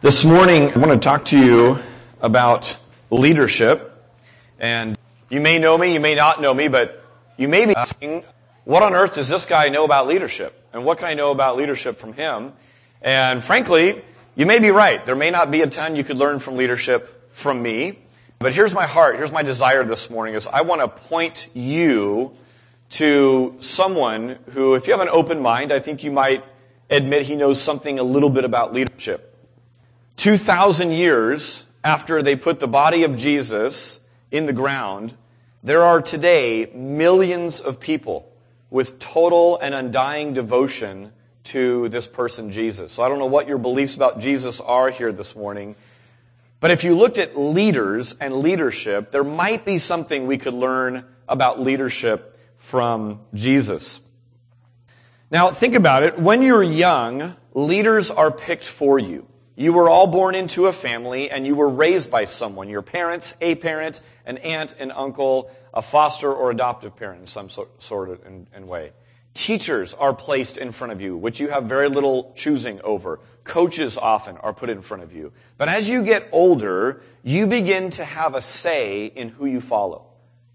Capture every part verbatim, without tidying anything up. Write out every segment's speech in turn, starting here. This morning, I want to talk to you about leadership, and you may know me, you may not know me, but you may be asking, what on earth does this guy know about leadership, and what can I know about leadership from him? And frankly, you may be right. There may not be a ton you could learn from leadership from me, but here's my heart, here's my desire this morning, is I want to point you to someone who, if you have an open mind, I think you might admit he knows something a little bit about leadership. two thousand years after they put the body of Jesus in the ground, there are today millions of people with total and undying devotion to this person, Jesus. So I don't know what your beliefs about Jesus are here this morning, but if you looked at leaders and leadership, there might be something we could learn about leadership from Jesus. Now, think about it. When you're young, leaders are picked for you. You were all born into a family, and you were raised by someone, your parents, a parent, an aunt, an uncle, a foster or adoptive parent in some sort of in, in way. Teachers are placed in front of you, which you have very little choosing over. Coaches often are put in front of you. But as you get older, you begin to have a say in who you follow.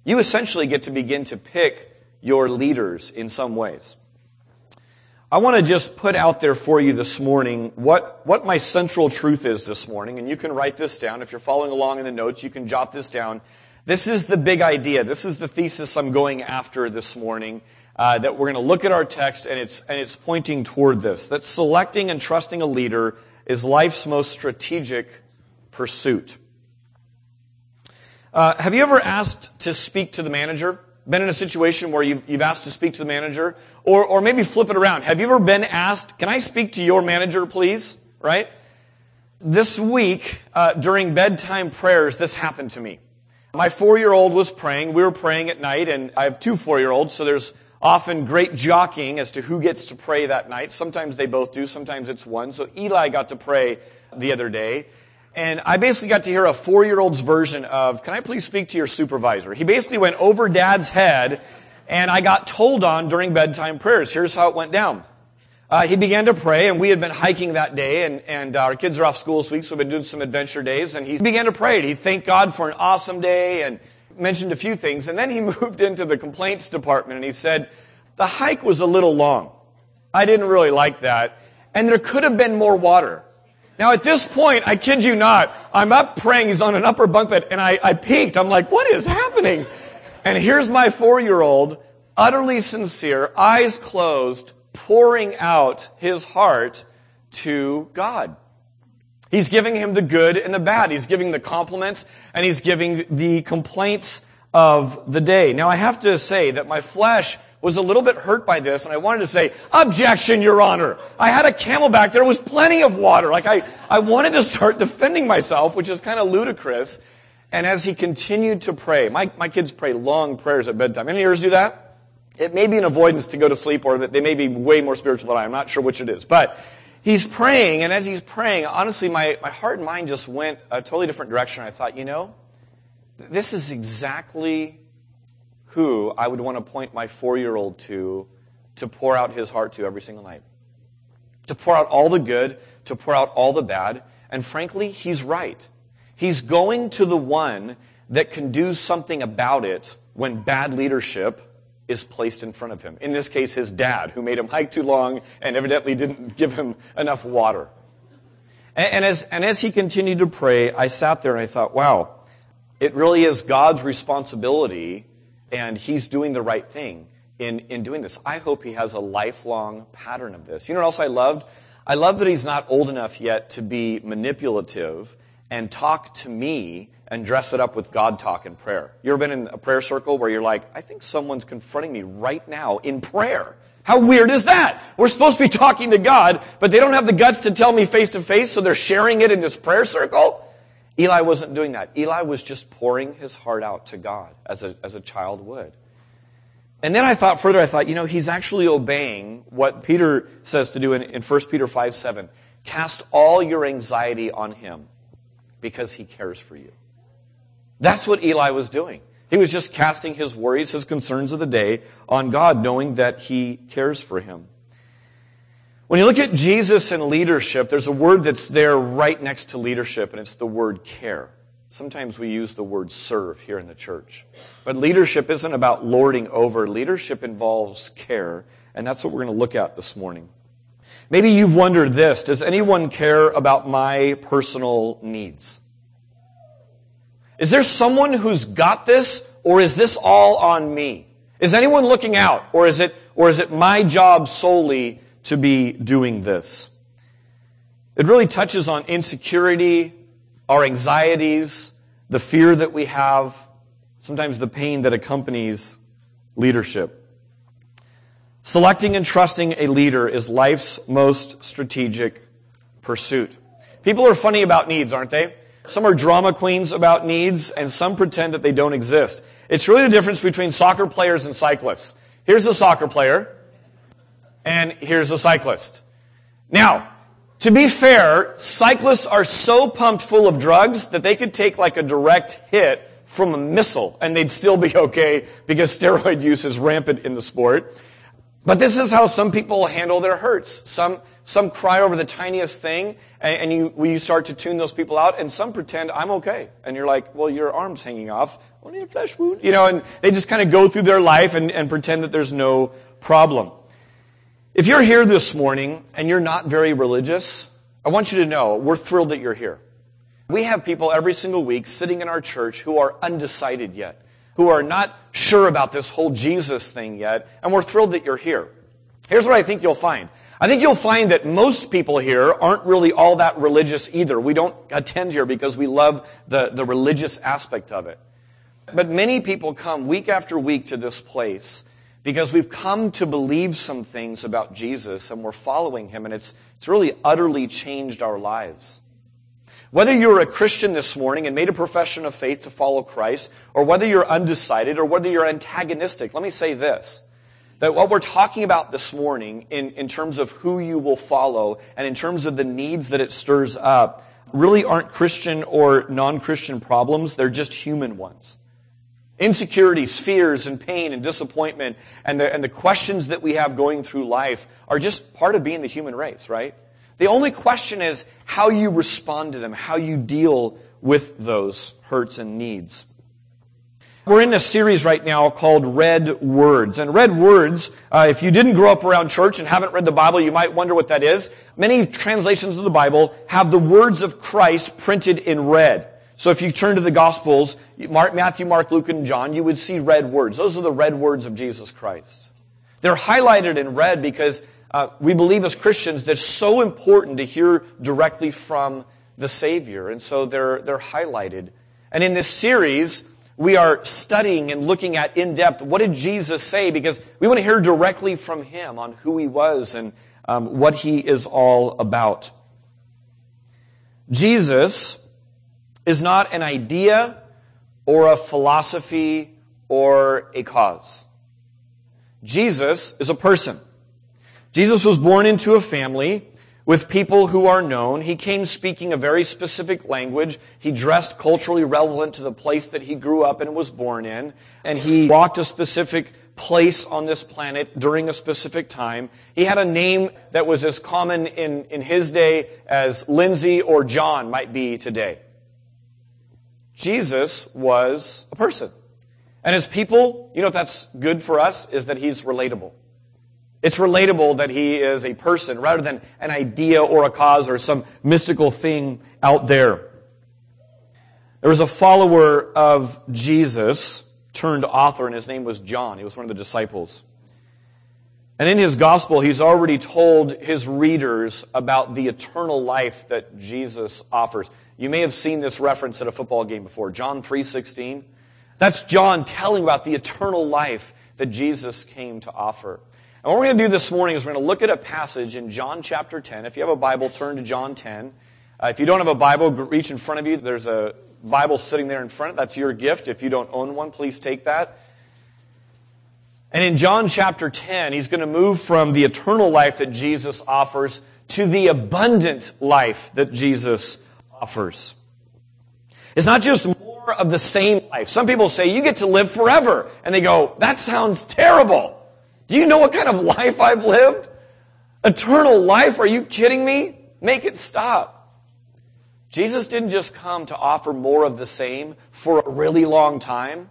You essentially get to begin to pick your leaders in some ways. I want to just put out there for you this morning what, what my central truth is this morning, and you can write this down. If you're following along in the notes, you can jot this down. This is the big idea. This is the thesis I'm going after this morning, uh, that we're going to look at our text, and it's, and it's pointing toward this, that selecting and trusting a leader is life's most strategic pursuit. Uh, have you ever asked to speak to the manager? Been in a situation where you've, you've asked to speak to the manager? Or, or maybe flip it around. Have you ever been asked, can I speak to your manager, please? Right? This week, uh, during bedtime prayers, this happened to me. My four-year-old was praying. We were praying at night, and I have two four-year-olds, so there's often great jockeying as to who gets to pray that night. Sometimes they both do. Sometimes it's one. So Eli got to pray the other day. And I basically got to hear a four-year-old's version of, can I please speak to your supervisor? He basically went over Dad's head, and I got told on during bedtime prayers. Here's how it went down. Uh, he began to pray, and we had been hiking that day, and, and our kids are off school this week, so we've been doing some adventure days, and he began to pray. He thanked God for an awesome day and mentioned a few things, and then he moved into the complaints department, and he said, the hike was a little long. I didn't really like that, and there could have been more water. Now, at this point, I kid you not, I'm up praying. He's on an upper bunk bed, and I, I peeked. I'm like, what is happening? And here's my four-year-old, utterly sincere, eyes closed, pouring out his heart to God. He's giving him the good and the bad. He's giving the compliments, and he's giving the complaints of the day. Now, I have to say that my flesh was a little bit hurt by this, and I wanted to say, objection, Your Honor. I had a Camelback. There was plenty of water. Like, I, I wanted to start defending myself, which is kind of ludicrous. And as he continued to pray, my, my kids pray long prayers at bedtime. Any of yours do that? It may be an avoidance to go to sleep, or that they may be way more spiritual than I. I'm not sure which it is. But he's praying, and as he's praying, honestly, my, my heart and mind just went a totally different direction. I thought, you know, this is exactly who I would want to point my four-year-old to, to pour out his heart to every single night. To pour out all the good, to pour out all the bad. And frankly, he's right. He's going to the one that can do something about it when bad leadership is placed in front of him. In this case, his dad, who made him hike too long and evidently didn't give him enough water. And, and as, and as he continued to pray, I sat there and I thought, wow, it really is God's responsibility. And he's doing the right thing in, in doing this. I hope he has a lifelong pattern of this. You know what else I loved? I love that he's not old enough yet to be manipulative and talk to me and dress it up with God talk and prayer. You ever been in a prayer circle where you're like, I think someone's confronting me right now in prayer. How weird is that? We're supposed to be talking to God, but they don't have the guts to tell me face to face, so they're sharing it in this prayer circle? Eli wasn't doing that. Eli was just pouring his heart out to God, as a as a child would. And then I thought further, I thought, you know, he's actually obeying what Peter says to do in, in First Peter five seven. Cast all your anxiety on him because he cares for you. That's what Eli was doing. He was just casting his worries, his concerns of the day on God, knowing that he cares for him. When you look at Jesus and leadership, there's a word that's there right next to leadership, and it's the word care. Sometimes we use the word serve here in the church. But leadership isn't about lording over. Leadership involves care, and that's what we're going to look at this morning. Maybe you've wondered this: does anyone care about my personal needs? Is there someone who's got this, or is this all on me? Is anyone looking out, or is it, or is it my job solely to be doing this? It really touches on insecurity, our anxieties, the fear that we have, sometimes the pain that accompanies leadership. Selecting and trusting a leader is life's most strategic pursuit. People are funny about needs, aren't they? Some are drama queens about needs, and some pretend that they don't exist. It's really the difference between soccer players and cyclists. Here's a soccer player, and here's a cyclist. Now, to be fair, cyclists are so pumped full of drugs that they could take like a direct hit from a missile, and they'd still be okay because steroid use is rampant in the sport. But this is how some people handle their hurts. Some some cry over the tiniest thing, and, and you you start to tune those people out. And some pretend, I'm okay. And you're like, well, your arm's hanging off. Only a flesh wound. You know, and they just kind of go through their life and, and pretend that there's no problem. If you're here this morning and you're not very religious, I want you to know we're thrilled that you're here. We have people every single week sitting in our church who are undecided yet, who are not sure about this whole Jesus thing yet, and we're thrilled that you're here. Here's what I think you'll find. I think you'll find that most people here aren't really all that religious either. We don't attend here because we love the, the religious aspect of it. But many people come week after week to this place because we've come to believe some things about Jesus, and we're following him, and it's it's really utterly changed our lives. Whether you're a Christian this morning and made a profession of faith to follow Christ, or whether you're undecided, or whether you're antagonistic, let me say this, that what we're talking about this morning in, in terms of who you will follow and in terms of the needs that it stirs up really aren't Christian or non-Christian problems. They're just human ones. Insecurities, fears, and pain, and disappointment, and the, and the questions that we have going through life are just part of being the human race, right? The only question is how you respond to them, how you deal with those hurts and needs. We're in a series right now called Red Words. And Red Words, uh, if you didn't grow up around church and haven't read the Bible, you might wonder what that is. Many translations of the Bible have the words of Christ printed in red. So if you turn to the Gospels, Mark, Matthew, Mark, Luke, and John, you would see red words. Those are the red words of Jesus Christ. They're highlighted in red because Uh, we believe as Christians that it's so important to hear directly from the Savior, and so they're they're highlighted. And in this series, we are studying and looking at in depth what did Jesus say, because we want to hear directly from him on who he was and um, what he is all about. Jesus is not an idea or a philosophy or a cause. Jesus is a person. Jesus was born into a family with people who are known. He came speaking a very specific language. He dressed culturally relevant to the place that he grew up and was born in. And he walked a specific place on this planet during a specific time. He had a name that was as common in, in his day as Lindsay or John might be today. Jesus was a person. And as people, you know what that's good for us, is that he's relatable. It's relatable that he is a person rather than an idea or a cause or some mystical thing out there. There was a follower of Jesus turned author, and his name was John. He was one of the disciples. And in his gospel, he's already told his readers about the eternal life that Jesus offers. You may have seen this reference at a football game before, John three sixteen. That's John telling about the eternal life that Jesus came to offer. And what we're going to do this morning is we're going to look at a passage in John chapter ten. If you have a Bible, turn to John ten. Uh, if you don't have a Bible, reach in front of you. There's a Bible sitting there in front. That's your gift. If you don't own one, please take that. And in John chapter ten, he's going to move from the eternal life that Jesus offers to the abundant life that Jesus offers. It's not just more of the same life. Some people say, you get to live forever. And they go, that sounds terrible. Do you know what kind of life I've lived? Eternal life? Are you kidding me? Make it stop. Jesus didn't just come to offer more of the same for a really long time.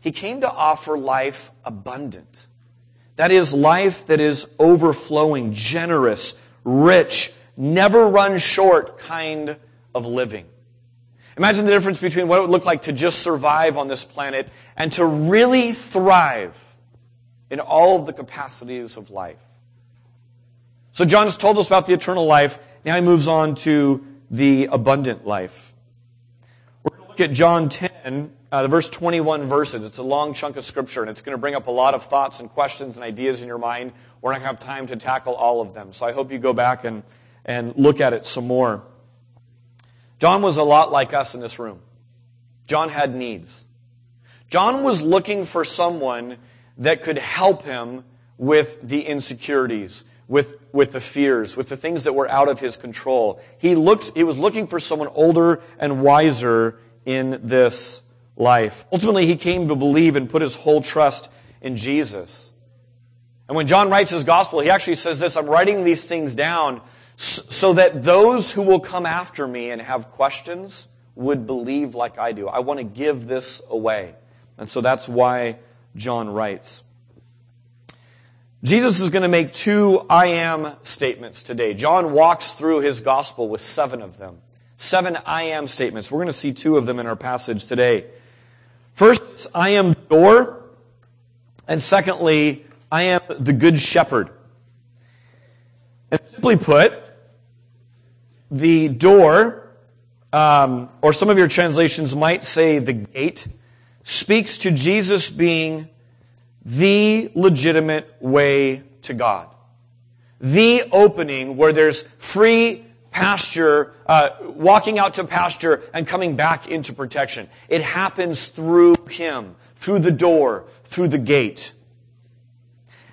He came to offer life abundant. That is, life that is overflowing, generous, rich, never run short kind of living. Imagine the difference between what it would look like to just survive on this planet and to really thrive in all of the capacities of life. So John's told us about the eternal life. Now he moves on to the abundant life. We're going to look at John ten, uh, the verse twenty-one verses. It's a long chunk of scripture, and it's going to bring up a lot of thoughts and questions and ideas in your mind. We're not going to have time to tackle all of them. So I hope you go back and, and look at it some more. John was a lot like us in this room. John had needs. John was looking for someone that could help him with the insecurities, with, with the fears, with the things that were out of his control. He looked, he was looking for someone older and wiser in this life. Ultimately, he came to believe and put his whole trust in Jesus. And when John writes his gospel, he actually says this, I'm writing these things down so that those who will come after me and have questions would believe like I do. I want to give this away. And so that's why John writes. Jesus is going to make two I am statements today. John walks through his gospel with seven of them. Seven I am statements. We're going to see two of them in our passage today. First, I am the door. And secondly, I am the good shepherd. And simply put, the door, um, or some of your translations might say the gate, speaks to Jesus being the legitimate way to God. The opening where there's free pasture, uh, walking out to pasture and coming back into protection. It happens through Him, through the door, through the gate.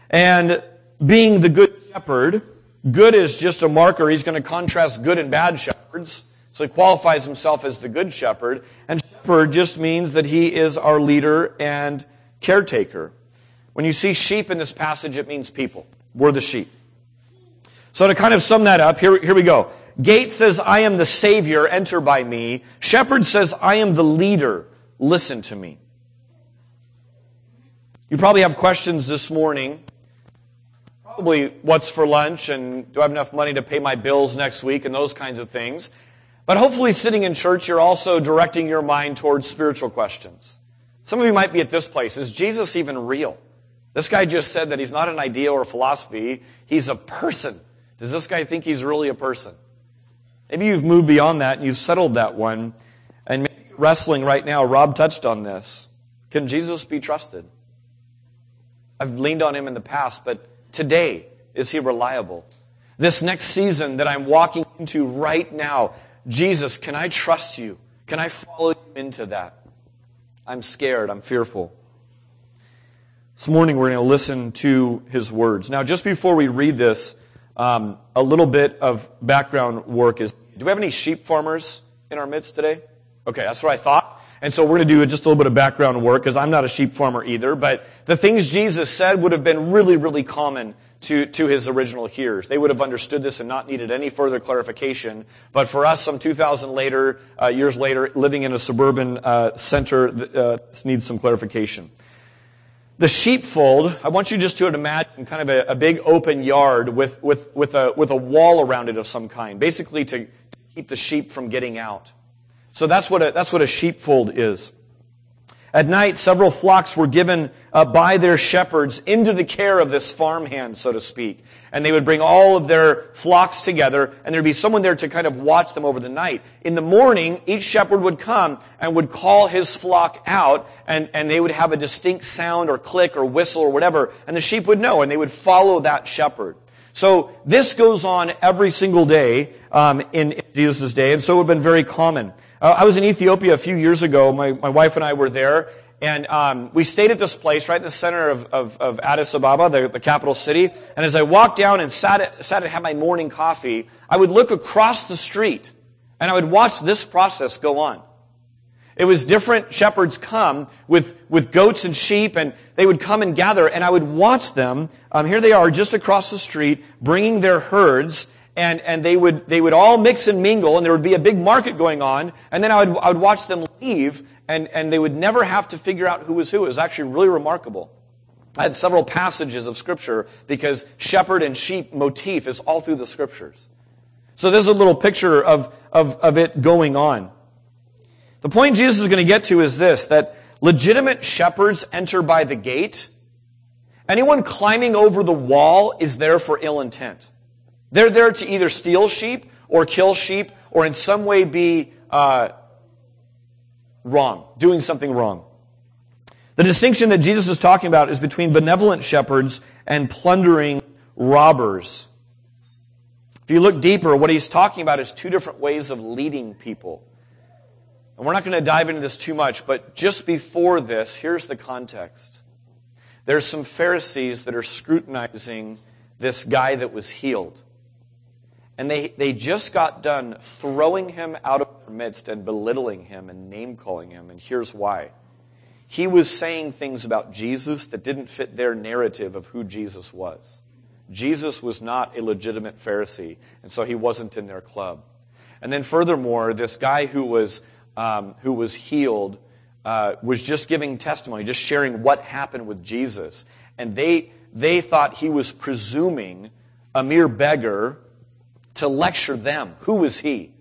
And being the good shepherd... Good is just a marker. He's going to contrast good and bad shepherds. So he qualifies himself as the good shepherd. And shepherd just means that he is our leader and caretaker. When you see sheep in this passage, it means people. We're the sheep. So to kind of sum that up, here, here we go. Gate says, I am the Savior, enter by me. Shepherd says, I am the leader, listen to me. You probably have questions this morning. Probably what's for lunch and do I have enough money to pay my bills next week and those kinds of things. But hopefully sitting in church, you're also directing your mind towards spiritual questions. Some of you might be at this place. Is Jesus even real? This guy just said that he's not an idea or a philosophy. He's a person. Does this guy think he's really a person? Maybe you've moved beyond that and you've settled that one. And maybe you're wrestling right now. Rob touched on this. Can Jesus be trusted? I've leaned on him in the past, but today, is he reliable? This next season that I'm walking into right now, Jesus, can I trust you? Can I follow you into that? I'm scared. I'm fearful. This morning, we're going to listen to his words. Now, just before we read this, um, a little bit of background work is, do we have any sheep farmers in our midst today? Okay, that's what I thought. And so we're going to do just a little bit of background work because I'm not a sheep farmer either. But the things Jesus said would have been really, really common to, to his original hearers. They would have understood this and not needed any further clarification. But for us, some two thousand later, uh, years later, living in a suburban uh, center, uh, this needs some clarification. The sheepfold, I want you just to imagine kind of a, a big open yard with, with, with, a, with a wall around it of some kind, basically to, to keep the sheep from getting out. So that's what a, that's what a sheepfold is. At night, several flocks were given uh, by their shepherds into the care of this farmhand, so to speak. And they would bring all of their flocks together, and there'd be someone there to kind of watch them over the night. In the morning, each shepherd would come and would call his flock out, and, and they would have a distinct sound or click or whistle or whatever, and the sheep would know, and they would follow that shepherd. So this goes on every single day um, in, in Jesus' day, and so it would have been very common. Uh, I was in Ethiopia a few years ago. My, my wife and I were there, and um, we stayed at this place right in the center of, of, of Addis Ababa, the, the capital city. And as I walked down and sat at, sat and had my morning coffee, I would look across the street, and I would watch this process go on. It was different shepherds come with, with goats and sheep, and they would come and gather, and I would watch them. Um, here they are just across the street bringing their herds, and, and they would, they would all mix and mingle, and there would be a big market going on, and then I would, I would watch them leave, and, and they would never have to figure out who was who. It was actually really remarkable. I had several passages of Scripture because shepherd and sheep motif is all through the Scriptures. So there's a little picture of, of, of it going on. The point Jesus is going to get to is this, that legitimate shepherds enter by the gate. Anyone climbing over the wall is there for ill intent. They're there to either steal sheep or kill sheep or in some way be uh, wrong, doing something wrong. The distinction that Jesus is talking about is between benevolent shepherds and plundering robbers. If you look deeper, what he's talking about is two different ways of leading people. And we're not going to dive into this too much, but just before this, here's the context. There's some Pharisees that are scrutinizing this guy that was healed. And they, they just got done throwing him out of their midst and belittling him and name-calling him, and here's why. He was saying things about Jesus that didn't fit their narrative of who Jesus was. Jesus was not a legitimate Pharisee, and so he wasn't in their club. And then furthermore, this guy who was um, who was healed uh, was just giving testimony, just sharing what happened with Jesus. And they they thought he was presuming, a mere beggar, to lecture them. Who was he?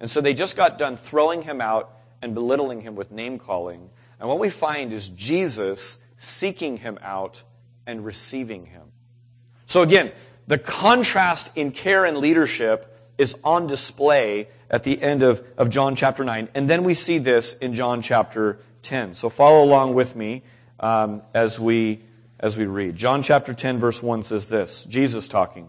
And so they just got done throwing him out and belittling him with name-calling. And what we find is Jesus seeking him out and receiving him. So again, the contrast in care and leadership is on display at the end of, of John chapter nine. And then we see this in John chapter ten. So follow along with me um, as we as we read. John chapter ten, verse one says this, Jesus talking.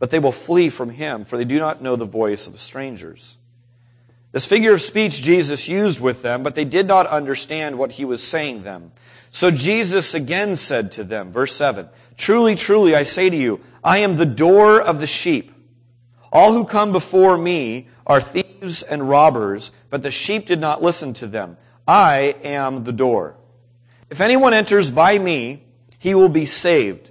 but they will flee from him, for they do not know the voice of strangers. This figure of speech Jesus used with them, but they did not understand what he was saying them. So Jesus again said to them, verse seven, Truly, truly, I say to you, I am the door of the sheep. All who come before me are thieves and robbers, but the sheep did not listen to them. I am the door. If anyone enters by me, he will be saved,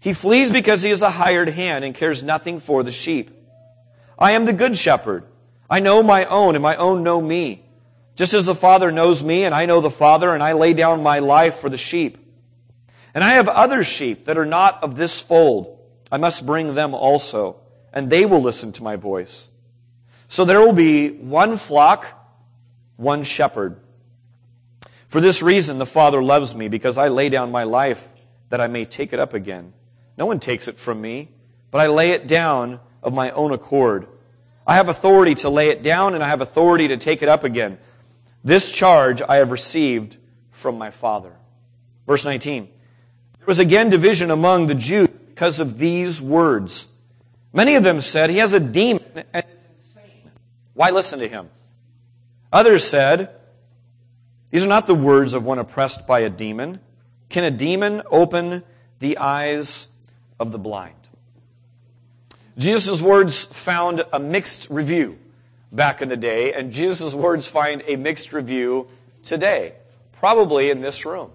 He flees because he is a hired hand and cares nothing for the sheep. I am the good shepherd. I know my own, and my own know me. Just as the Father knows me, and I know the Father, and I lay down my life for the sheep. And I have other sheep that are not of this fold. I must bring them also, and they will listen to my voice. So there will be one flock, one shepherd. For this reason the Father loves me, because I lay down my life, that I may take it up again. No one takes it from me, but I lay it down of my own accord. I have authority to lay it down, and I have authority to take it up again. This charge I have received from my Father. Verse nineteen. There was again division among the Jews because of these words. Many of them said, he has a demon and is insane. Why listen to him? Others said, these are not the words of one oppressed by a demon. Can a demon open the eyes of the blind? Jesus' words found a mixed review back in the day, and Jesus' words find a mixed review today, probably in this room.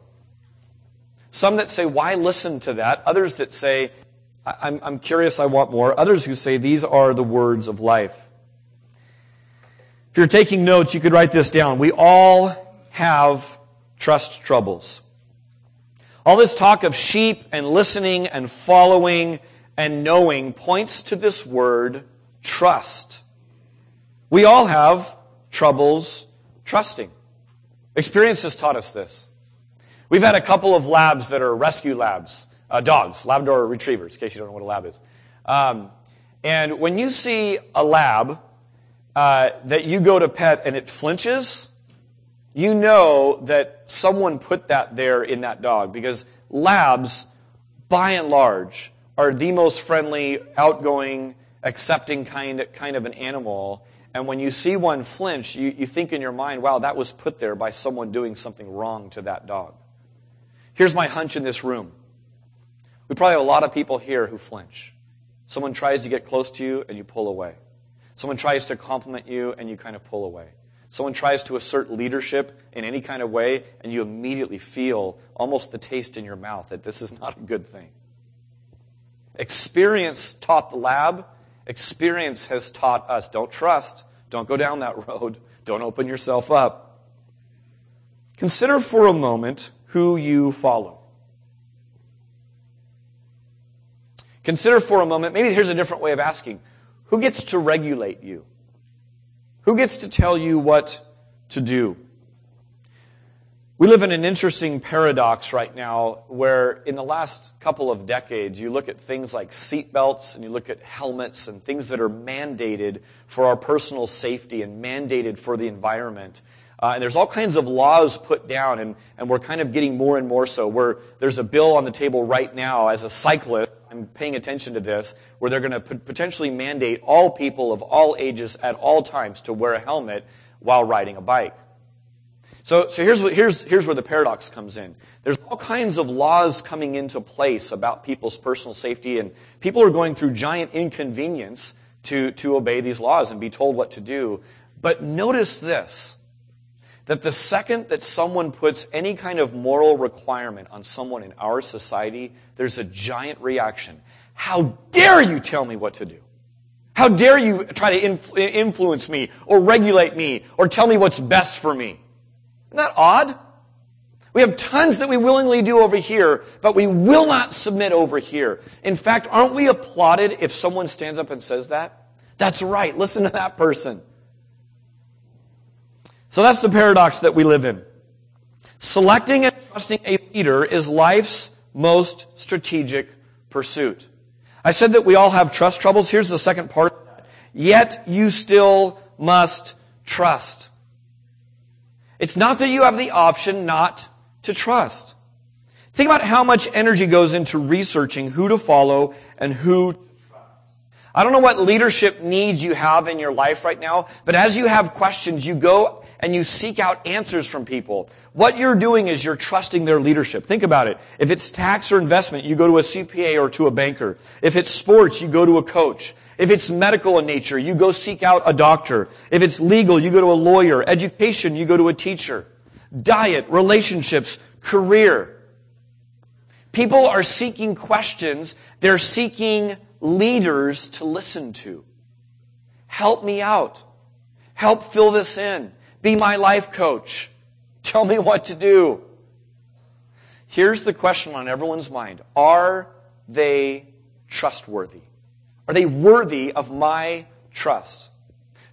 Some that say, why listen to that? Others that say, I'm, I'm curious, I want more. Others who say, these are the words of life. If you're taking notes, you could write this down. We all have Trust troubles. All this talk of sheep and listening and following and knowing points to this word, trust. We all have troubles trusting. Experience has taught us this. We've had a couple of labs that are rescue labs, uh, dogs, Labrador retrievers, in case you don't know what a lab is. Um, and when you see a lab uh, that you go to pet and it flinches, you know that someone put that there in that dog, because labs, by and large, are the most friendly, outgoing, accepting kind kind of an animal. And when you see one flinch, you, you think in your mind, wow, that was put there by someone doing something wrong to that dog. Here's my hunch in this room. We probably have a lot of people here who flinch. Someone tries to get close to you and you pull away. Someone tries to compliment you and you kind of pull away. Someone tries to assert leadership in any kind of way, and you immediately feel almost the taste in your mouth that this is not a good thing. Experience taught the lab. Experience has taught us. Don't trust. Don't go down that road. Don't open yourself up. Consider for a moment who you follow. Consider for a moment, maybe here's a different way of asking, who gets to regulate you? Who gets to tell you what to do? We live in an interesting paradox right now where in the last couple of decades, you look at things like seatbelts and you look at helmets and things that are mandated for our personal safety and mandated for the environment. Uh, and there's all kinds of laws put down, and, and we're kind of getting more and more so. Where there's a bill on the table right now as a cyclist, I'm paying attention to this, where they're going to potentially mandate all people of all ages at all times to wear a helmet while riding a bike. So, so here's, what, here's, here's where the paradox comes in. There's all kinds of laws coming into place about people's personal safety, and people are going through giant inconvenience to, to obey these laws and be told what to do. But notice this, that the second that someone puts any kind of moral requirement on someone in our society, there's a giant reaction. How dare you tell me what to do? How dare you try to inf- influence me or regulate me or tell me what's best for me? Isn't that odd? We have tons that we willingly do over here, but we will not submit over here. In fact, aren't we applauded if someone stands up and says that? That's right. Listen to that person. So that's the paradox that we live in. Selecting and trusting a leader is life's most strategic pursuit. I said that we all have trust troubles. Here's the second part of that. Yet you still must trust. It's not that you have the option not to trust. Think about how much energy goes into researching who to follow and who to trust. I don't know what leadership needs you have in your life right now, but as you have questions, you go and you seek out answers from people. What you're doing is you're trusting their leadership. Think about it. If it's tax or investment, you go to a C P A or to a banker. If it's sports, you go to a coach. If it's medical in nature, you go seek out a doctor. If it's legal, you go to a lawyer. Education, you go to a teacher. Diet, relationships, career. People are seeking questions. They're seeking leaders to listen to. Help me out. Help fill this in. Be my life coach. Tell me what to do. Here's the question on everyone's mind. Are they trustworthy? Are they worthy of my trust?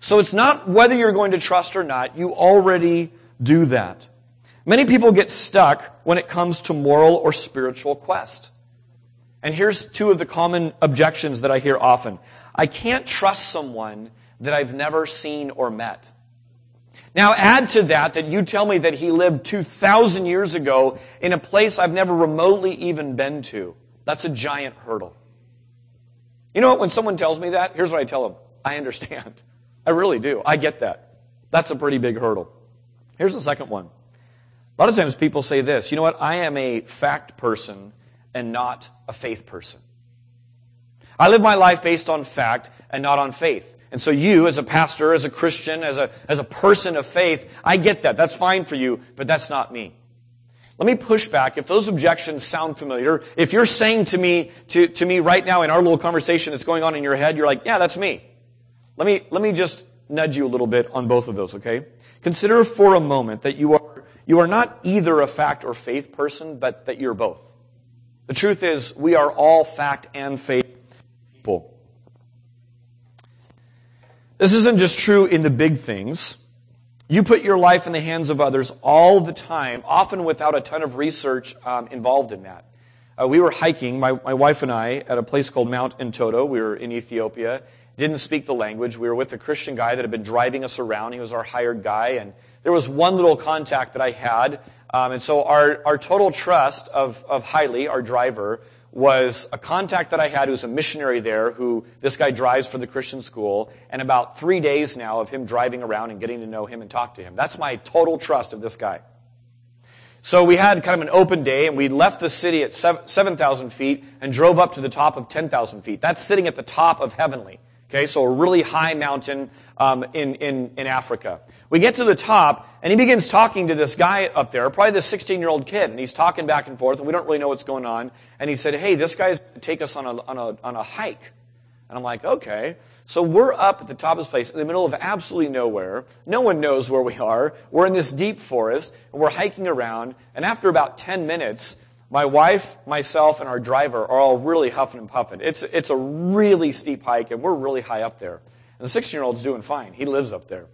So it's not whether you're going to trust or not. You already do that. Many people get stuck when it comes to moral or spiritual quest. And here's two of the common objections that I hear often. I can't trust someone that I've never seen or met. Now add to that that you tell me that he lived two thousand years ago in a place I've never remotely even been to. That's a giant hurdle. You know what? When someone tells me that, here's what I tell them. I understand. I really do. I get that. That's a pretty big hurdle. Here's the second one. A lot of times people say this. You know what? I am a fact person and not a faith person. I live my life based on fact and not on faith. And so you, as a pastor, as a Christian, as a, as a person of faith, I get that. That's fine for you, but that's not me. Let me push back. If those objections sound familiar, if you're saying to me, to, to me right now in our little conversation that's going on in your head, you're like, yeah, that's me. Let me, let me just nudge you a little bit on both of those, okay? Consider for a moment that you are, You are not either a fact or faith person, but that you're both. The truth is, we are all fact and faith people. This isn't just true in the big things. You put your life in the hands of others all the time, often without a ton of research um, involved in that. Uh, we were hiking, my, my wife and I, at a place called Mount Entoto. We were in Ethiopia. Didn't speak the language. We were with a Christian guy that had been driving us around. He was our hired guy. And there was one little contact that I had. Um, and so our, our total trust of, of Haile, our driver, was a contact that I had who's a missionary there, who this guy drives for the Christian school, and about three days now of him driving around and getting to know him and talk to him. That's my total trust of this guy. So we had kind of an open day, and we left the city at seven thousand feet and drove up to the top of ten thousand feet. That's sitting at the top of Heavenly. Okay, so a really high mountain um, in, in, in Africa. We get to the top, and he begins talking to this guy up there, probably this sixteen-year-old kid, and he's talking back and forth, and we don't really know what's going on. And he said, hey, this guy's going to take us on a, on, a, on a hike. And I'm like, okay. So we're up at the top of this place in the middle of absolutely nowhere. No one knows where we are. We're in this deep forest, and we're hiking around. And after about ten minutes, my wife, myself, and our driver are all really huffing and puffing. It's, it's a really steep hike, and we're really high up there. And the sixteen-year-old's doing fine. He lives up there.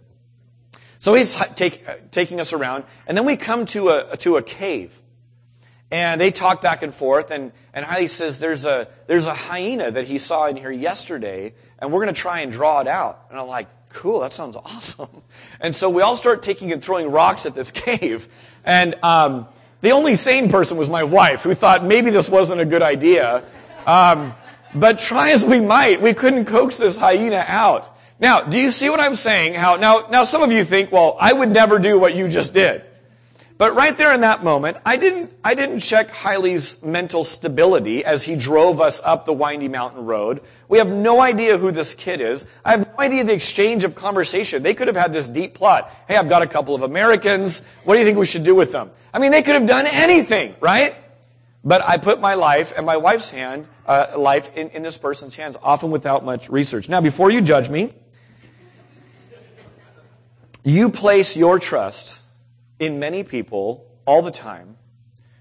So he's take, taking us around, and then we come to a, to a cave. And they talk back and forth, and, and Haile says, there's a, there's a hyena that he saw in here yesterday, and we're going to try and draw it out. And I'm like, cool, that sounds awesome. And so we all start taking and throwing rocks at this cave. And um the only sane person was my wife, who thought maybe this wasn't a good idea. Um, but try as we might, we couldn't coax this hyena out. Now, do you see what I'm saying? How now, now some of you think, well, I would never do what you just did. But right there in that moment, I didn't I didn't check Haile's mental stability as he drove us up the windy mountain road. We have no idea who this kid is. I have no idea the exchange of conversation. They could have had this deep plot. Hey, I've got a couple of Americans. What do you think we should do with them? I mean, they could have done anything, right? But I put my life and my wife's hand, uh, life in, in this person's hands, often without much research. Now, before you judge me, you place your trust in many people all the time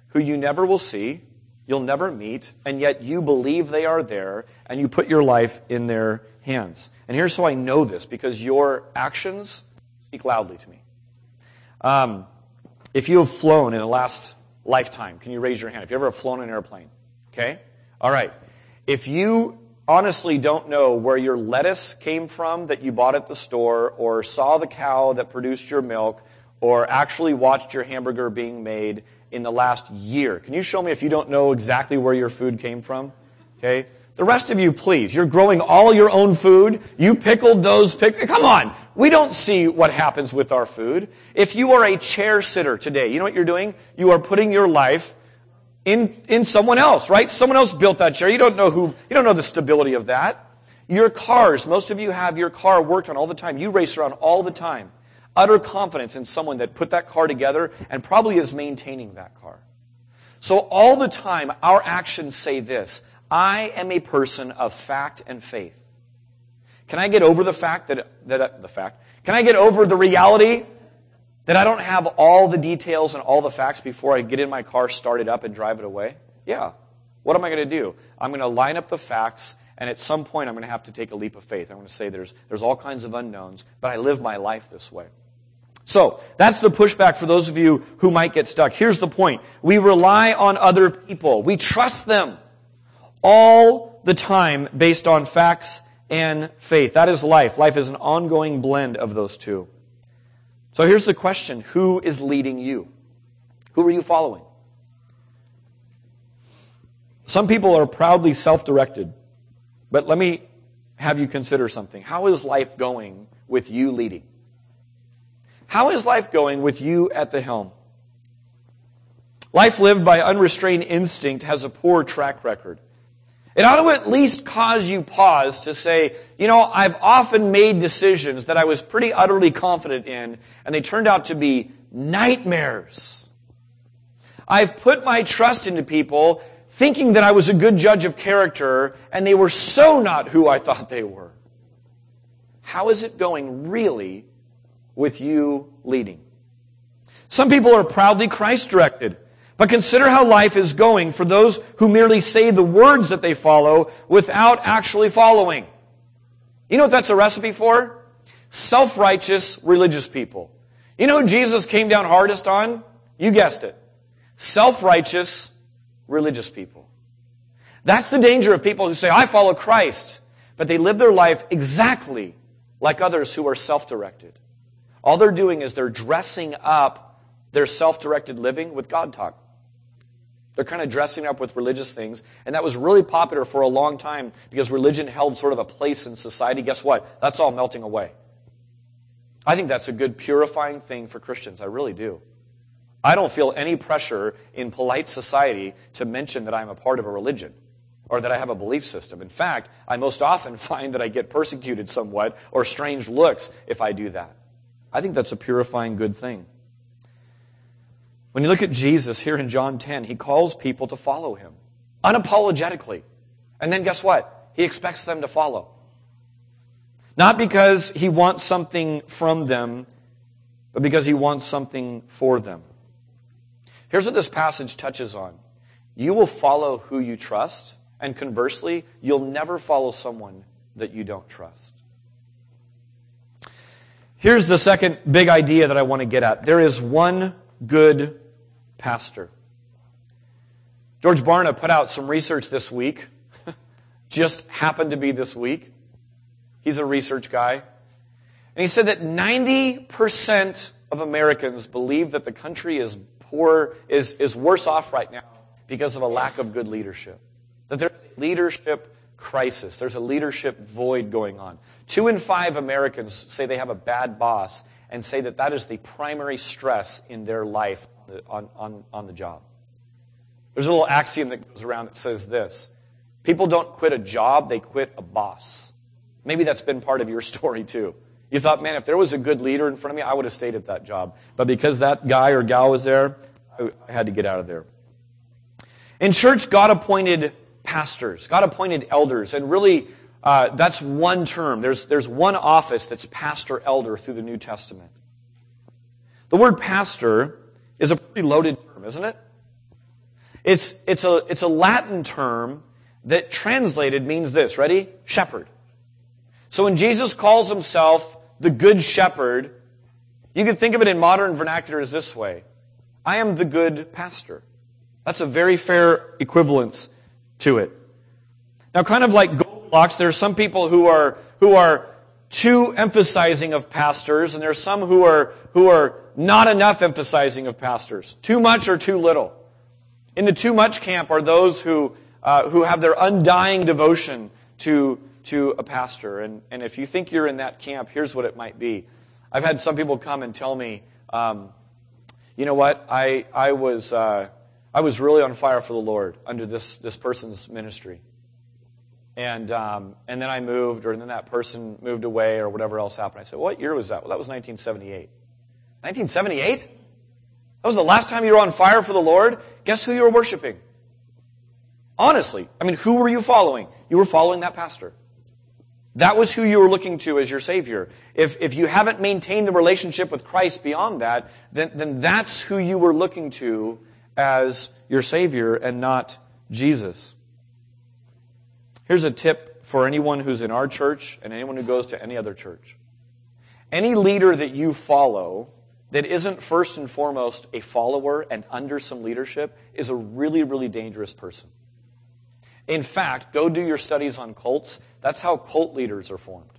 who you never will see, you'll never meet, and yet you believe they are there, and you put your life in their hands. And here's how I know this, because your actions speak loudly to me. Um, if you have flown in the last lifetime, can you raise your hand? If you ever have flown an airplane, okay? All right. If you honestly don't know where your lettuce came from that you bought at the store, or saw the cow that produced your milk, or actually watched your hamburger being made in the last year. Can you show me if you don't know exactly where your food came from? Okay? The rest of you, please. You're growing all your own food. You pickled those pick. Come on. We don't see what happens with our food. If you are a chair sitter today, you know what you're doing? You are putting your life in, in someone else, right? Someone else built that chair. You don't know who, you don't know the stability of that. Your cars, most of you have your car worked on all the time. You race around all the time. Utter confidence in someone that put that car together and probably is maintaining that car. So all the time, our actions say this: I am a person of fact and faith. Can I get over the fact that, that uh, the fact, can I get over the reality that I don't have all the details and all the facts before I get in my car, start it up, and drive it away? Yeah. What am I going to do? I'm going to line up the facts, and at some point I'm going to have to take a leap of faith. I'm going to say there's, there's all kinds of unknowns, but I live my life this way. So that's the pushback for those of you who might get stuck. Here's the point. We rely on other people. We trust them all the time based on facts and faith. That is life. Life is an ongoing blend of those two. So here's the question. Who is leading you? Who are you following? Some people are proudly self-directed. But let me have you consider something. How is life going with you leading? How is life going with you at the helm? Life lived by unrestrained instinct has a poor track record. It ought to at least cause you pause to say, you know, I've often made decisions that I was pretty utterly confident in, and they turned out to be nightmares. I've put my trust into people thinking that I was a good judge of character, and they were so not who I thought they were. How is it going really with you leading? Some people are proudly Christ-directed, but consider how life is going for those who merely say the words that they follow without actually following. You know what that's a recipe for? Self-righteous religious people. You know who Jesus came down hardest on? You guessed it. Self-righteous religious people. That's the danger of people who say, I follow Christ, but they live their life exactly like others who are self-directed. All they're doing is they're dressing up their self-directed living with God talk. They're kind of dressing up with religious things, and that was really popular for a long time because religion held sort of a place in society. Guess what? That's all melting away. I think that's a good purifying thing for Christians. I really do. I don't feel any pressure in polite society to mention that I'm a part of a religion or that I have a belief system. In fact, I most often find that I get persecuted somewhat or strange looks if I do that. I think that's a purifying good thing. When you look at Jesus here in John ten, he calls people to follow him unapologetically. And then guess what? He expects them to follow. Not because he wants something from them, but because he wants something for them. Here's what this passage touches on. You will follow who you trust, and conversely, you'll never follow someone that you don't trust. Here's the second big idea that I want to get at. There is one good pastor. George Barna put out some research this week. Just happened to be this week. He's a research guy. And he said that ninety percent of Americans believe that the country is poor, is, is worse off right now because of a lack of good leadership. That there's a leadership crisis. There's a leadership void going on. Two in five Americans say they have a bad boss and say that that is the primary stress in their life on, on, on the job. There's a little axiom that goes around that says this. People don't quit a job, they quit a boss. Maybe that's been part of your story too. You thought, man, if there was a good leader in front of me, I would have stayed at that job. But because that guy or gal was there, I had to get out of there. In church, God appointed pastors, God appointed elders, and really uh, that's one term. There's, there's one office that's pastor elder through the New Testament. The word pastor is a pretty loaded term, isn't it? It's, it's, a, it's a Latin term that translated means this, ready? Shepherd. So when Jesus calls himself the Good Shepherd, you can think of it in modern vernacular as this way. I am the good pastor. That's a very fair equivalence to it. Now, kind of like Goldilocks, there are some people who are who are too emphasizing of pastors, and there are some who are who are not enough emphasizing of pastors. Too much or too little. In the too much camp are those who uh, who have their undying devotion to to a pastor. And and if you think you're in that camp, here's what it might be. I've had some people come and tell me, um, you know what, I I was. Uh, I was really on fire for the Lord under this, this person's ministry. And um, and then I moved, or then that person moved away, or whatever else happened. I said, what year was that? Well, that was nineteen seventy-eight. nineteen seventy-eight? That was the last time you were on fire for the Lord? Guess who you were worshiping? Honestly, I mean, who were you following? You were following that pastor. That was who you were looking to as your Savior. If if you haven't maintained the relationship with Christ beyond that, then then that's who you were looking to as your Savior and not Jesus. Here's a tip for anyone who's in our church and anyone who goes to any other church. Any leader that you follow that isn't first and foremost a follower and under some leadership is a really, really dangerous person. In fact, go do your studies on cults. That's how cult leaders are formed.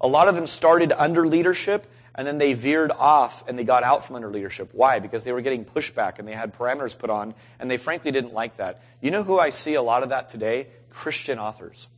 A lot of them started under leadership, and then they veered off and they got out from under leadership. Why? Because they were getting pushback and they had parameters put on, and they frankly didn't like that. You know who I see a lot of that today? Christian authors.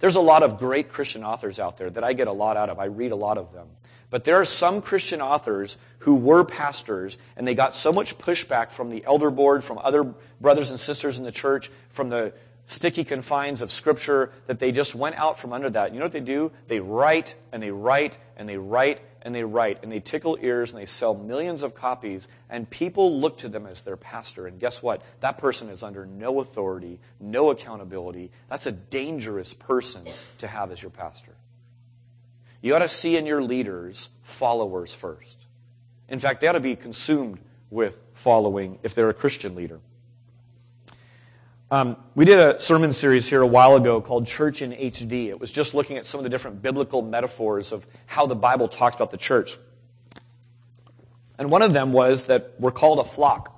There's a lot of great Christian authors out there that I get a lot out of. I read a lot of them. But there are some Christian authors who were pastors, and they got so much pushback from the elder board, from other brothers and sisters in the church, from the sticky confines of Scripture, that they just went out from under that. You know what they do? They write, and they write, and they write, and they write, and they tickle ears, and they sell millions of copies, and people look to them as their pastor. And guess what? That person is under no authority, no accountability. That's a dangerous person to have as your pastor. You ought to see in your leaders followers first. In fact, they ought to be consumed with following if they're a Christian leader. Um, we did a sermon series here a while ago called Church in H D. It was just looking at some of the different biblical metaphors of how the Bible talks about the church. And one of them was that we're called a flock.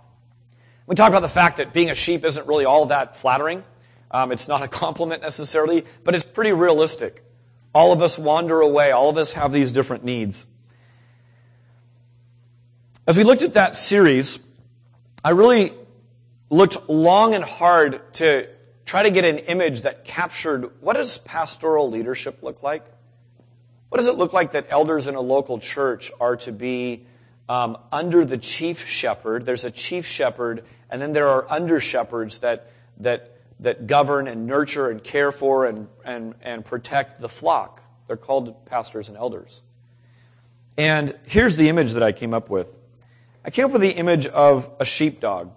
We talked about the fact that being a sheep isn't really all that flattering. Um, it's not a compliment necessarily, but it's pretty realistic. All of us wander away. All of us have these different needs. As we looked at that series, I really looked long and hard to try to get an image that captured what does pastoral leadership look like? What does it look like that elders in a local church are to be um, under the chief shepherd? There's a chief shepherd, and then there are under shepherds that that that govern and nurture and care for and and and protect the flock. They're called pastors and elders. And here's the image that I came up with. I came up with the image of a sheepdog.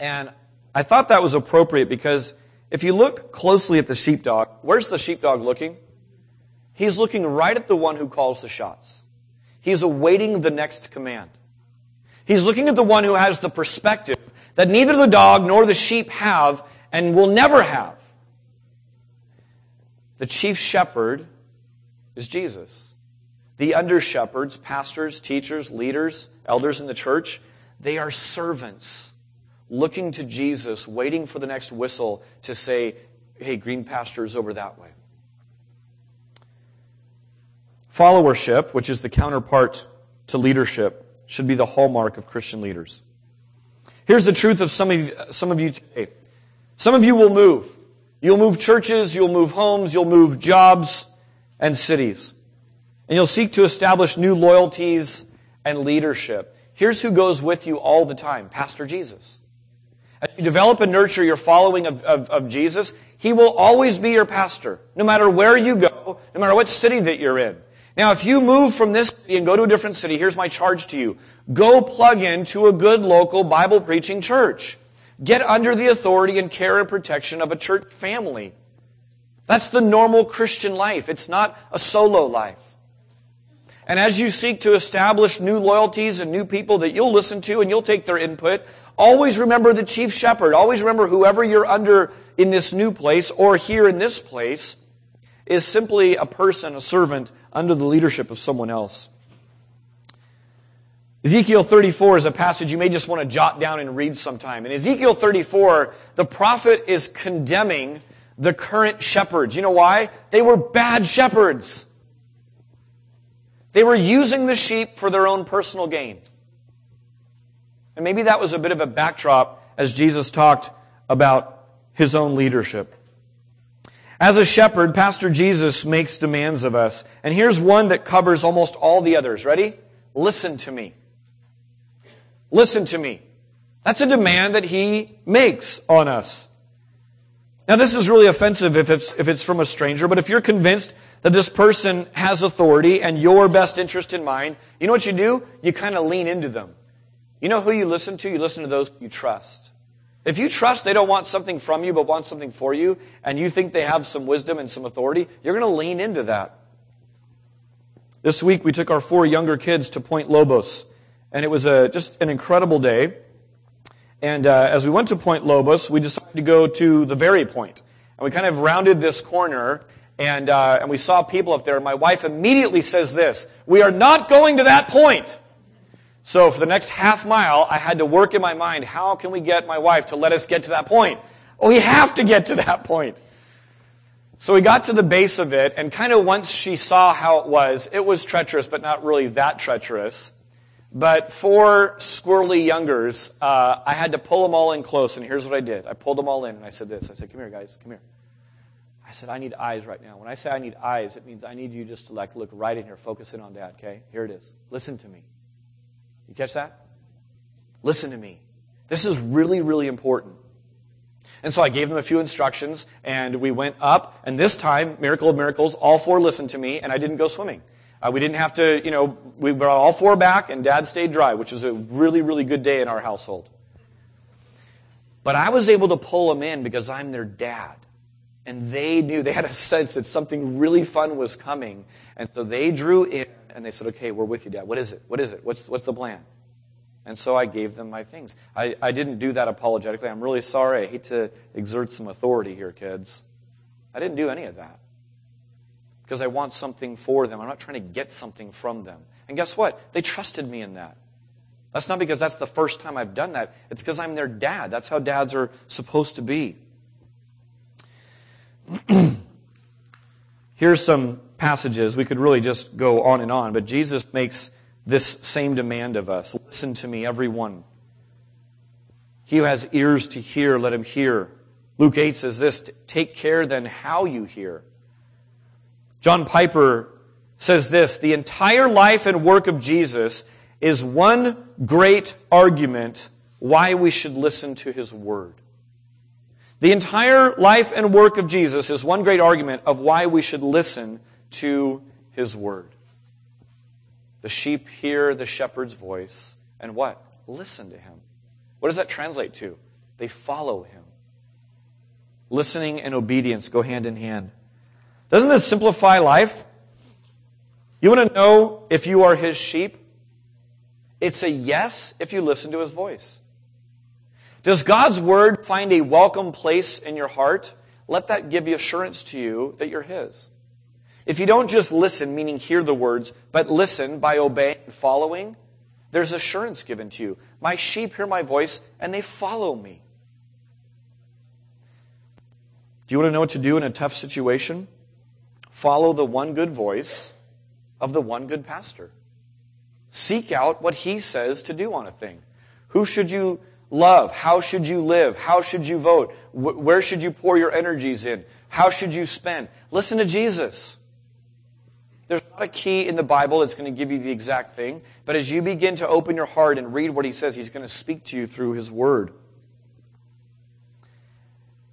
And I thought that was appropriate because if you look closely at the sheepdog, where's the sheepdog looking? He's looking right at the one who calls the shots. He's awaiting the next command. He's looking at the one who has the perspective that neither the dog nor the sheep have and will never have. The chief shepherd is Jesus. The under shepherds, pastors, teachers, leaders, elders in the church, they are servants, looking to Jesus, waiting for the next whistle to say, hey, green pastures over that way. Followership, which is the counterpart to leadership, should be the hallmark of Christian leaders. Here's the truth of some of you, some of you today. Some of you will move. You'll move churches, you'll move homes, you'll move jobs and cities. And you'll seek to establish new loyalties and leadership. Here's who goes with you all the time, Pastor Jesus. As you develop and nurture your following of, of, of Jesus, He will always be your pastor, no matter where you go, no matter what city that you're in. Now, if you move from this city and go to a different city, here's my charge to you. Go plug into a good local Bible-preaching church. Get under the authority and care and protection of a church family. That's the normal Christian life. It's not a solo life. And as you seek to establish new loyalties and new people that you'll listen to and you'll take their input, always remember the chief shepherd. Always remember whoever you're under in this new place or here in this place is simply a person, a servant, under the leadership of someone else. Ezekiel thirty-four is a passage you may just want to jot down and read sometime. In Ezekiel thirty-four, the prophet is condemning the current shepherds. You know why? They were bad shepherds. They were using the sheep for their own personal gain. And maybe that was a bit of a backdrop as Jesus talked about His own leadership. As a shepherd, Pastor Jesus makes demands of us. And here's one that covers almost all the others. Ready? Listen to me. Listen to me. That's a demand that He makes on us. Now, this is really offensive if it's, if it's from a stranger, but if you're convinced that this person has authority and your best interest in mind, you know what you do? You kind of lean into them. You know who you listen to? You listen to those you trust. If you trust they don't want something from you but want something for you, and you think they have some wisdom and some authority, you're going to lean into that. This week we took our four younger kids to Point Lobos, and it was a, just an incredible day. And uh, as we went to Point Lobos, we decided to go to the Very Point. And we kind of rounded this corner, And uh, and we saw people up there, and my wife immediately says this, we are not going to that point. So for the next half mile, I had to work in my mind, how can we get my wife to let us get to that point? Oh, we have to get to that point. So we got to the base of it, and kind of once she saw how it was, it was treacherous, but not really that treacherous. But four squirrely youngers, uh, I had to pull them all in close, and here's what I did. I pulled them all in, and I said this. I said, come here, guys, come here. I said, I need eyes right now. When I say I need eyes, it means I need you just to like look right in here, focus in on Dad, okay? Here it is. Listen to me. You catch that? Listen to me. This is really, really important. And so I gave them a few instructions, and we went up, and this time, miracle of miracles, all four listened to me, and I didn't go swimming. Uh, we didn't have to, you know, we brought all four back, and Dad stayed dry, which was a really, really good day in our household. But I was able to pull them in because I'm their dad. And they knew, they had a sense that something really fun was coming. And so they drew in and they said, okay, we're with you, Dad. What is it? What is it? What's what's the plan? And so I gave them my things. I, I didn't do that apologetically. I'm really sorry. I hate to exert some authority here, kids. I didn't do any of that because I want something for them. I'm not trying to get something from them. And guess what? They trusted me in that. That's not because that's the first time I've done that. It's because I'm their dad. That's how dads are supposed to be. Here's some passages. We could really just go on and on, but Jesus makes this same demand of us. Listen to me, everyone. He who has ears to hear, let him hear. Luke eight says this, take care then how you hear. John Piper says this, the entire life and work of Jesus is one great argument why we should listen to his word. The entire life and work of Jesus is one great argument of why we should listen to his word. The sheep hear the shepherd's voice and what? Listen to him. What does that translate to? They follow him. Listening and obedience go hand in hand. Doesn't this simplify life? You want to know if you are his sheep? It's a yes if you listen to his voice. Does God's word find a welcome place in your heart? Let that give you assurance to you that you're his. If you don't just listen, meaning hear the words, but listen by obeying and following, there's assurance given to you. My sheep hear my voice and they follow me. Do you want to know what to do in a tough situation? Follow the one good voice of the one good pastor. Seek out what he says to do on a thing. Who should you love? How should you live? How should you vote? Where should you pour your energies in? How should you spend? Listen to Jesus. There's not a key in the Bible that's going to give you the exact thing, but as you begin to open your heart and read what he says, he's going to speak to you through his word.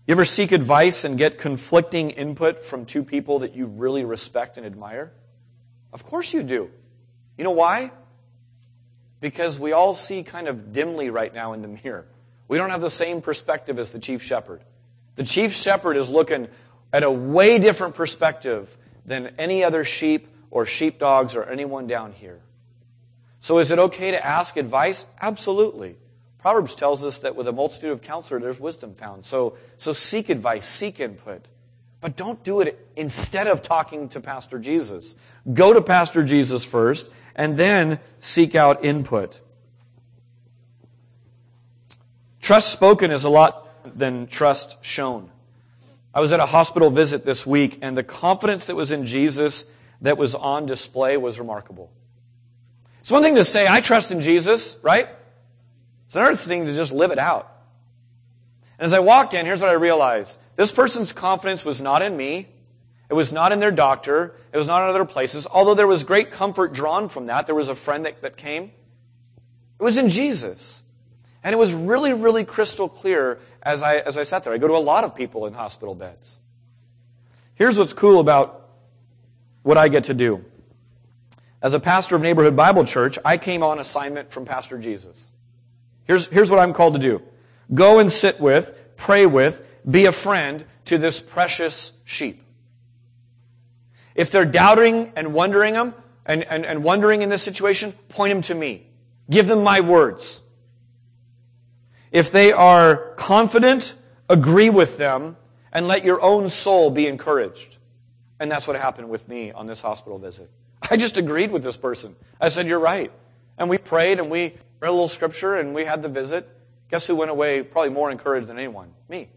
You ever seek advice and get conflicting input from two people that you really respect and admire? Of course you do. You know why? Because we all see kind of dimly right now in the mirror. We don't have the same perspective as the chief shepherd. The chief shepherd is looking at a way different perspective than any other sheep or sheepdogs or anyone down here. So is it okay to ask advice? Absolutely. Proverbs tells us that with a multitude of counsel, there's wisdom found. So, so seek advice, seek input. But don't do it instead of talking to Pastor Jesus. Go to Pastor Jesus first, and then seek out input. Trust spoken is a lot than trust shown. I was at a hospital visit this week, and the confidence that was in Jesus that was on display was remarkable. It's one thing to say, I trust in Jesus, right? It's another thing to just live it out. And as I walked in, here's what I realized. This person's confidence was not in me. It was not in their doctor. It was not in other places. Although there was great comfort drawn from that. There was a friend that, that came. It was in Jesus. And it was really, really crystal clear as I, as I sat there. I go to a lot of people in hospital beds. Here's what's cool about what I get to do. As a pastor of Neighborhood Bible Church, I came on assignment from Pastor Jesus. Here's, here's what I'm called to do. Go and sit with, pray with, be a friend to this precious sheep. If they're doubting and wondering them, and, and, and wondering in this situation, point them to me. Give them my words. If they are confident, agree with them, and let your own soul be encouraged. And that's what happened with me on this hospital visit. I just agreed with this person. I said, you're right. And we prayed, and we read a little scripture, and we had the visit. Guess who went away probably more encouraged than anyone? Me.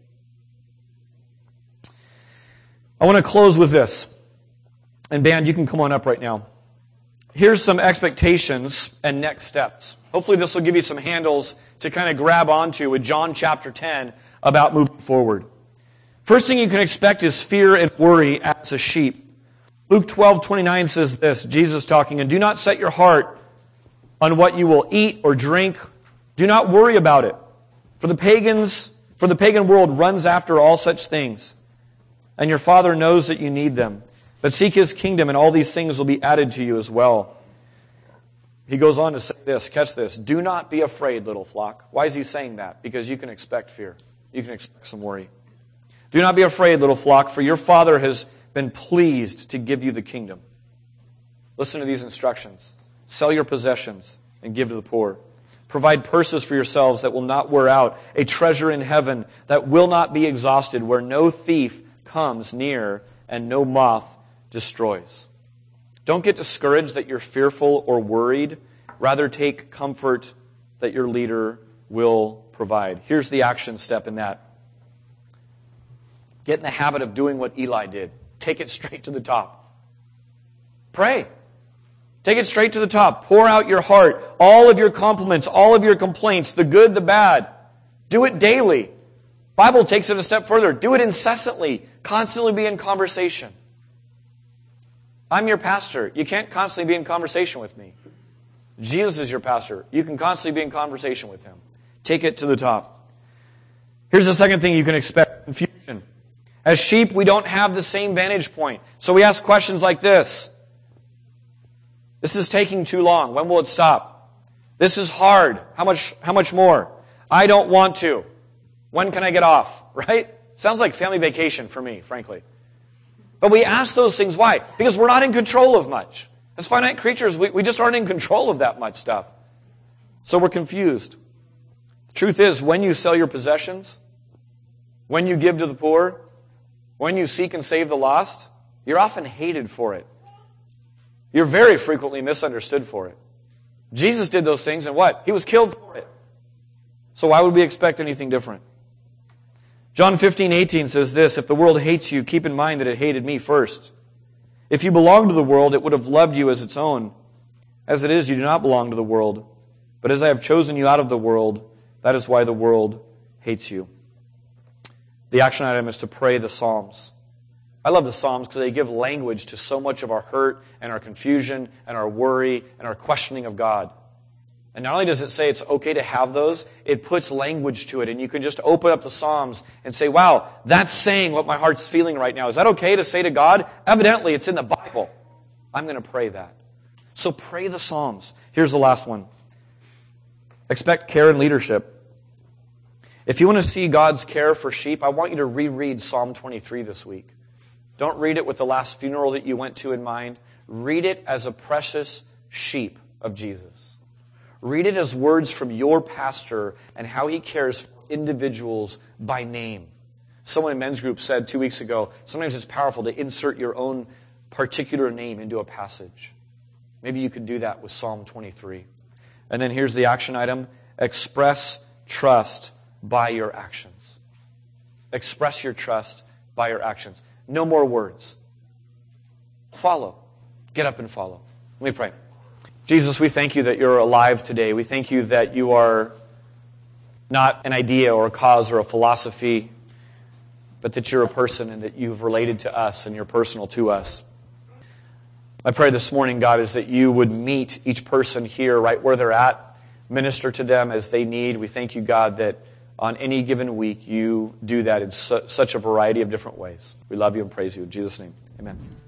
I want to close with this. And band, you can come on up right now. Here's some expectations and next steps. Hopefully this will give you some handles to kind of grab onto with John chapter ten about moving forward. First thing you can expect is fear and worry as a sheep. Luke twelve twenty-nine says this, Jesus talking, and do not set your heart on what you will eat or drink. Do not worry about it. For the pagans, for the pagan world runs after all such things. And your Father knows that you need them. But seek his kingdom, and all these things will be added to you as well. He goes on to say this, catch this. Do not be afraid, little flock. Why is he saying that? Because you can expect fear. You can expect some worry. Do not be afraid, little flock, for your Father has been pleased to give you the kingdom. Listen to these instructions. Sell your possessions and give to the poor. Provide purses for yourselves that will not wear out, a treasure in heaven that will not be exhausted, where no thief comes near and no moth destroys. Don't get discouraged that you're fearful or worried. Rather, take comfort that your leader will provide. Here's the action step in that. Get in the habit of doing what Eli did. Take it straight to the top. Pray. Take it straight to the top. Pour out your heart, all of your compliments, all of your complaints, the good, the bad. Do it daily. The Bible takes it a step further. Do it incessantly. Constantly be in conversation. I'm your pastor. You can't constantly be in conversation with me. Jesus is your pastor. You can constantly be in conversation with him. Take it to the top. Here's the second thing you can expect. Confusion. As sheep, we don't have the same vantage point. So we ask questions like this. This is taking too long. When will it stop? This is hard. How much, how much more? I don't want to. When can I get off? Right? Sounds like family vacation for me, frankly. But we ask those things. Why? Because we're not in control of much. As finite creatures, we, we just aren't in control of that much stuff. So we're confused. The truth is, when you sell your possessions, when you give to the poor, when you seek and save the lost, you're often hated for it. You're very frequently misunderstood for it. Jesus did those things, and what? He was killed for it. So why would we expect anything different? John fifteen eighteen says this, "If the world hates you, keep in mind that it hated me first. If you belong to the world, it would have loved you as its own. As it is, you do not belong to the world. But as I have chosen you out of the world, that is why the world hates you." The action item is to pray the Psalms. I love the Psalms because they give language to so much of our hurt and our confusion and our worry and our questioning of God. And not only does it say it's okay to have those, it puts language to it. And you can just open up the Psalms and say, wow, that's saying what my heart's feeling right now. Is that okay to say to God? Evidently, it's in the Bible. I'm going to pray that. So pray the Psalms. Here's the last one. Expect care and leadership. If you want to see God's care for sheep, I want you to reread Psalm twenty-three this week. Don't read it with the last funeral that you went to in mind. Read it as a precious sheep of Jesus. Read it as words from your pastor and how he cares for individuals by name. Someone in men's group said two weeks ago, sometimes it's powerful to insert your own particular name into a passage. Maybe you could do that with Psalm twenty-three. And then here's the action item. Express trust by your actions. Express your trust by your actions. No more words. Follow. Get up and follow. Let me pray. Jesus, we thank you that you're alive today. We thank you that you are not an idea or a cause or a philosophy, but that you're a person and that you've related to us and you're personal to us. My prayer this morning, God, is that you would meet each person here right where they're at, minister to them as they need. We thank you, God, that on any given week, you do that in su- such a variety of different ways. We love you and praise you. In Jesus' name, amen.